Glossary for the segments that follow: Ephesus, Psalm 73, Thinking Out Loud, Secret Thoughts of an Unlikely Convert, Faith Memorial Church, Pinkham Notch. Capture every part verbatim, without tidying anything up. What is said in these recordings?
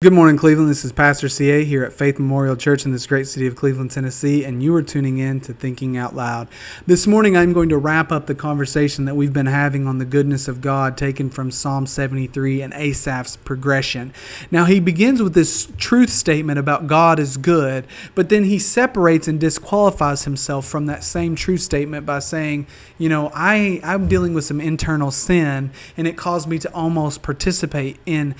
Good morning, Cleveland. This is Pastor C A here at Faith Memorial Church in this great city of Cleveland, Tennessee, and you are tuning in to Thinking Out Loud. This morning, I'm going to wrap up the conversation that we've been having on the goodness of God, taken from Psalm seventy-three and Asaph's progression. Now, he begins with this truth statement about God is good, but then he separates and disqualifies himself from that same truth statement by saying, you know, I, I'm dealing with some internal sin, and it caused me to almost participate in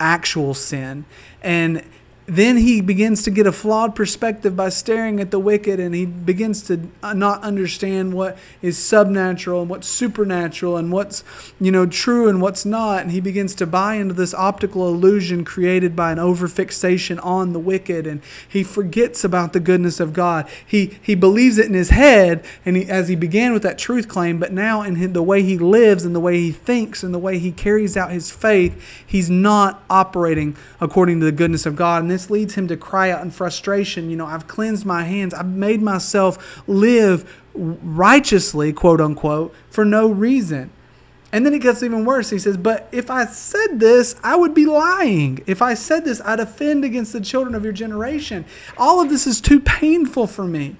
actual sin. And then he begins to get a flawed perspective by staring at the wicked, and he begins to not understand what is subnatural and what's supernatural and what's, you know, true and what's not. And he begins to buy into this optical illusion created by an overfixation on the wicked, and he forgets about the goodness of God. He he believes it in his head, and he, as he began with that truth claim, but now in the way he lives and the way he thinks and the way he carries out his faith, he's not operating according to the goodness of God. And this leads him to cry out in frustration. You know, I've cleansed my hands. I've made myself live righteously, quote unquote, for no reason. And then it gets even worse. He says, but if I said this, I would be lying. If I said this, I'd offend against the children of your generation. All of this is too painful for me.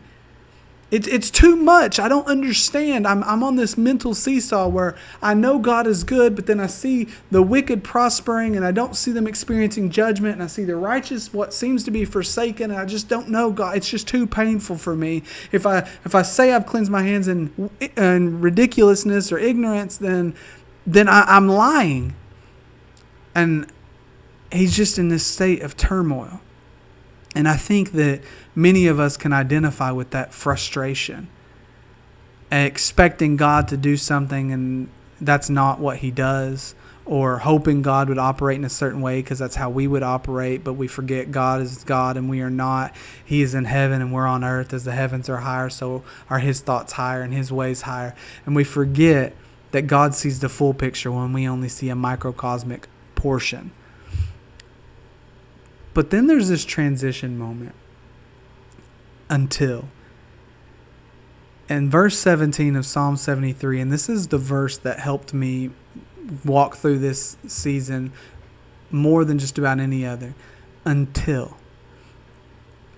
It's it's too much. I don't understand. I'm I'm on this mental seesaw where I know God is good, but then I see the wicked prospering, and I don't see them experiencing judgment, and I see the righteous what seems to be forsaken, and I just don't know God. It's just too painful for me. If I if I say I've cleansed my hands in in ridiculousness or ignorance, then then I, I'm lying. And he's just in this state of turmoil. And I think that many of us can identify with that frustration, expecting God to do something and that's not what he does, or hoping God would operate in a certain way because that's how we would operate, but we forget God is God and we are not. He is in heaven and we're on earth. As the heavens are higher, so are his thoughts higher and his ways higher. And we forget that God sees the full picture when we only see a microcosmic portion. But then there's this transition moment, until. And verse seventeen of Psalm seventy-three, and this is the verse that helped me walk through this season more than just about any other. Until.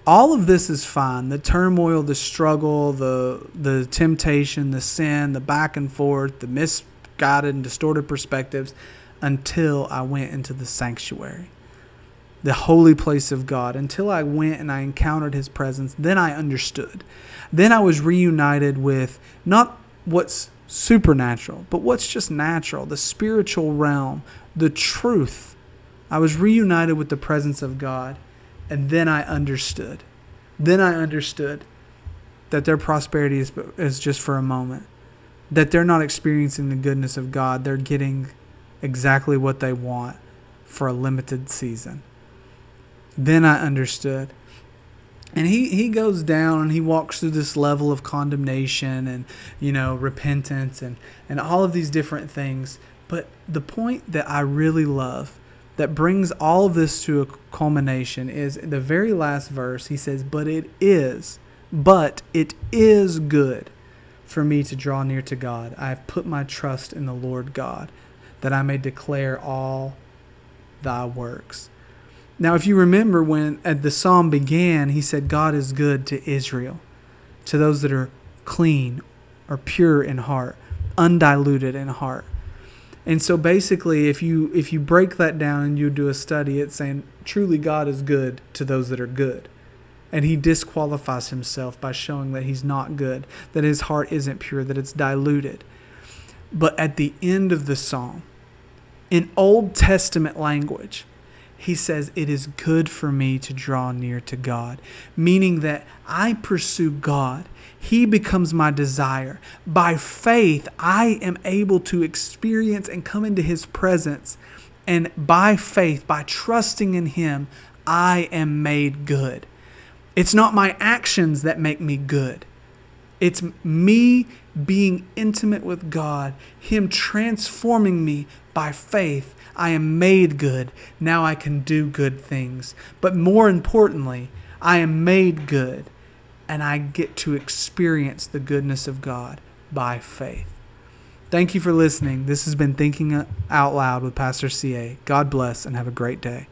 All of this is fine. The turmoil, the struggle, the the temptation, the sin, the back and forth, the misguided and distorted perspectives, until I went into the sanctuary, the holy place of God, until I went and I encountered his presence. Then I understood. Then I was reunited with not what's supernatural, but what's just natural, the spiritual realm, the truth. I was reunited with the presence of God, and then I understood. Then I understood that their prosperity is, is just for a moment, that they're not experiencing the goodness of God. They're getting exactly what they want for a limited season. Then I understood. And he, he goes down and he walks through this level of condemnation and, you know, repentance and, and all of these different things. But the point that I really love that brings all of this to a culmination is the very last verse. He says, but it is, but it is good for me to draw near to God. I have put my trust in the Lord God, that I may declare all thy works. Now, if you remember when at the psalm began, he said, God is good to Israel, to those that are clean or pure in heart, undiluted in heart. And so basically, if you if you break that down and you do a study, it's saying truly God is good to those that are good. And he disqualifies himself by showing that he's not good, that his heart isn't pure, that it's diluted. But at the end of the psalm, in Old Testament language, he says, it is good for me to draw near to God, meaning that I pursue God. He becomes my desire. By faith, I am able to experience and come into his presence. And by faith, by trusting in him, I am made good. It's not my actions that make me good. It's me being intimate with God, him transforming me by faith. I am made good. Now I can do good things. But more importantly, I am made good, and I get to experience the goodness of God by faith. Thank you for listening. This has been Thinking Out Loud with Pastor C A. God bless and have a great day.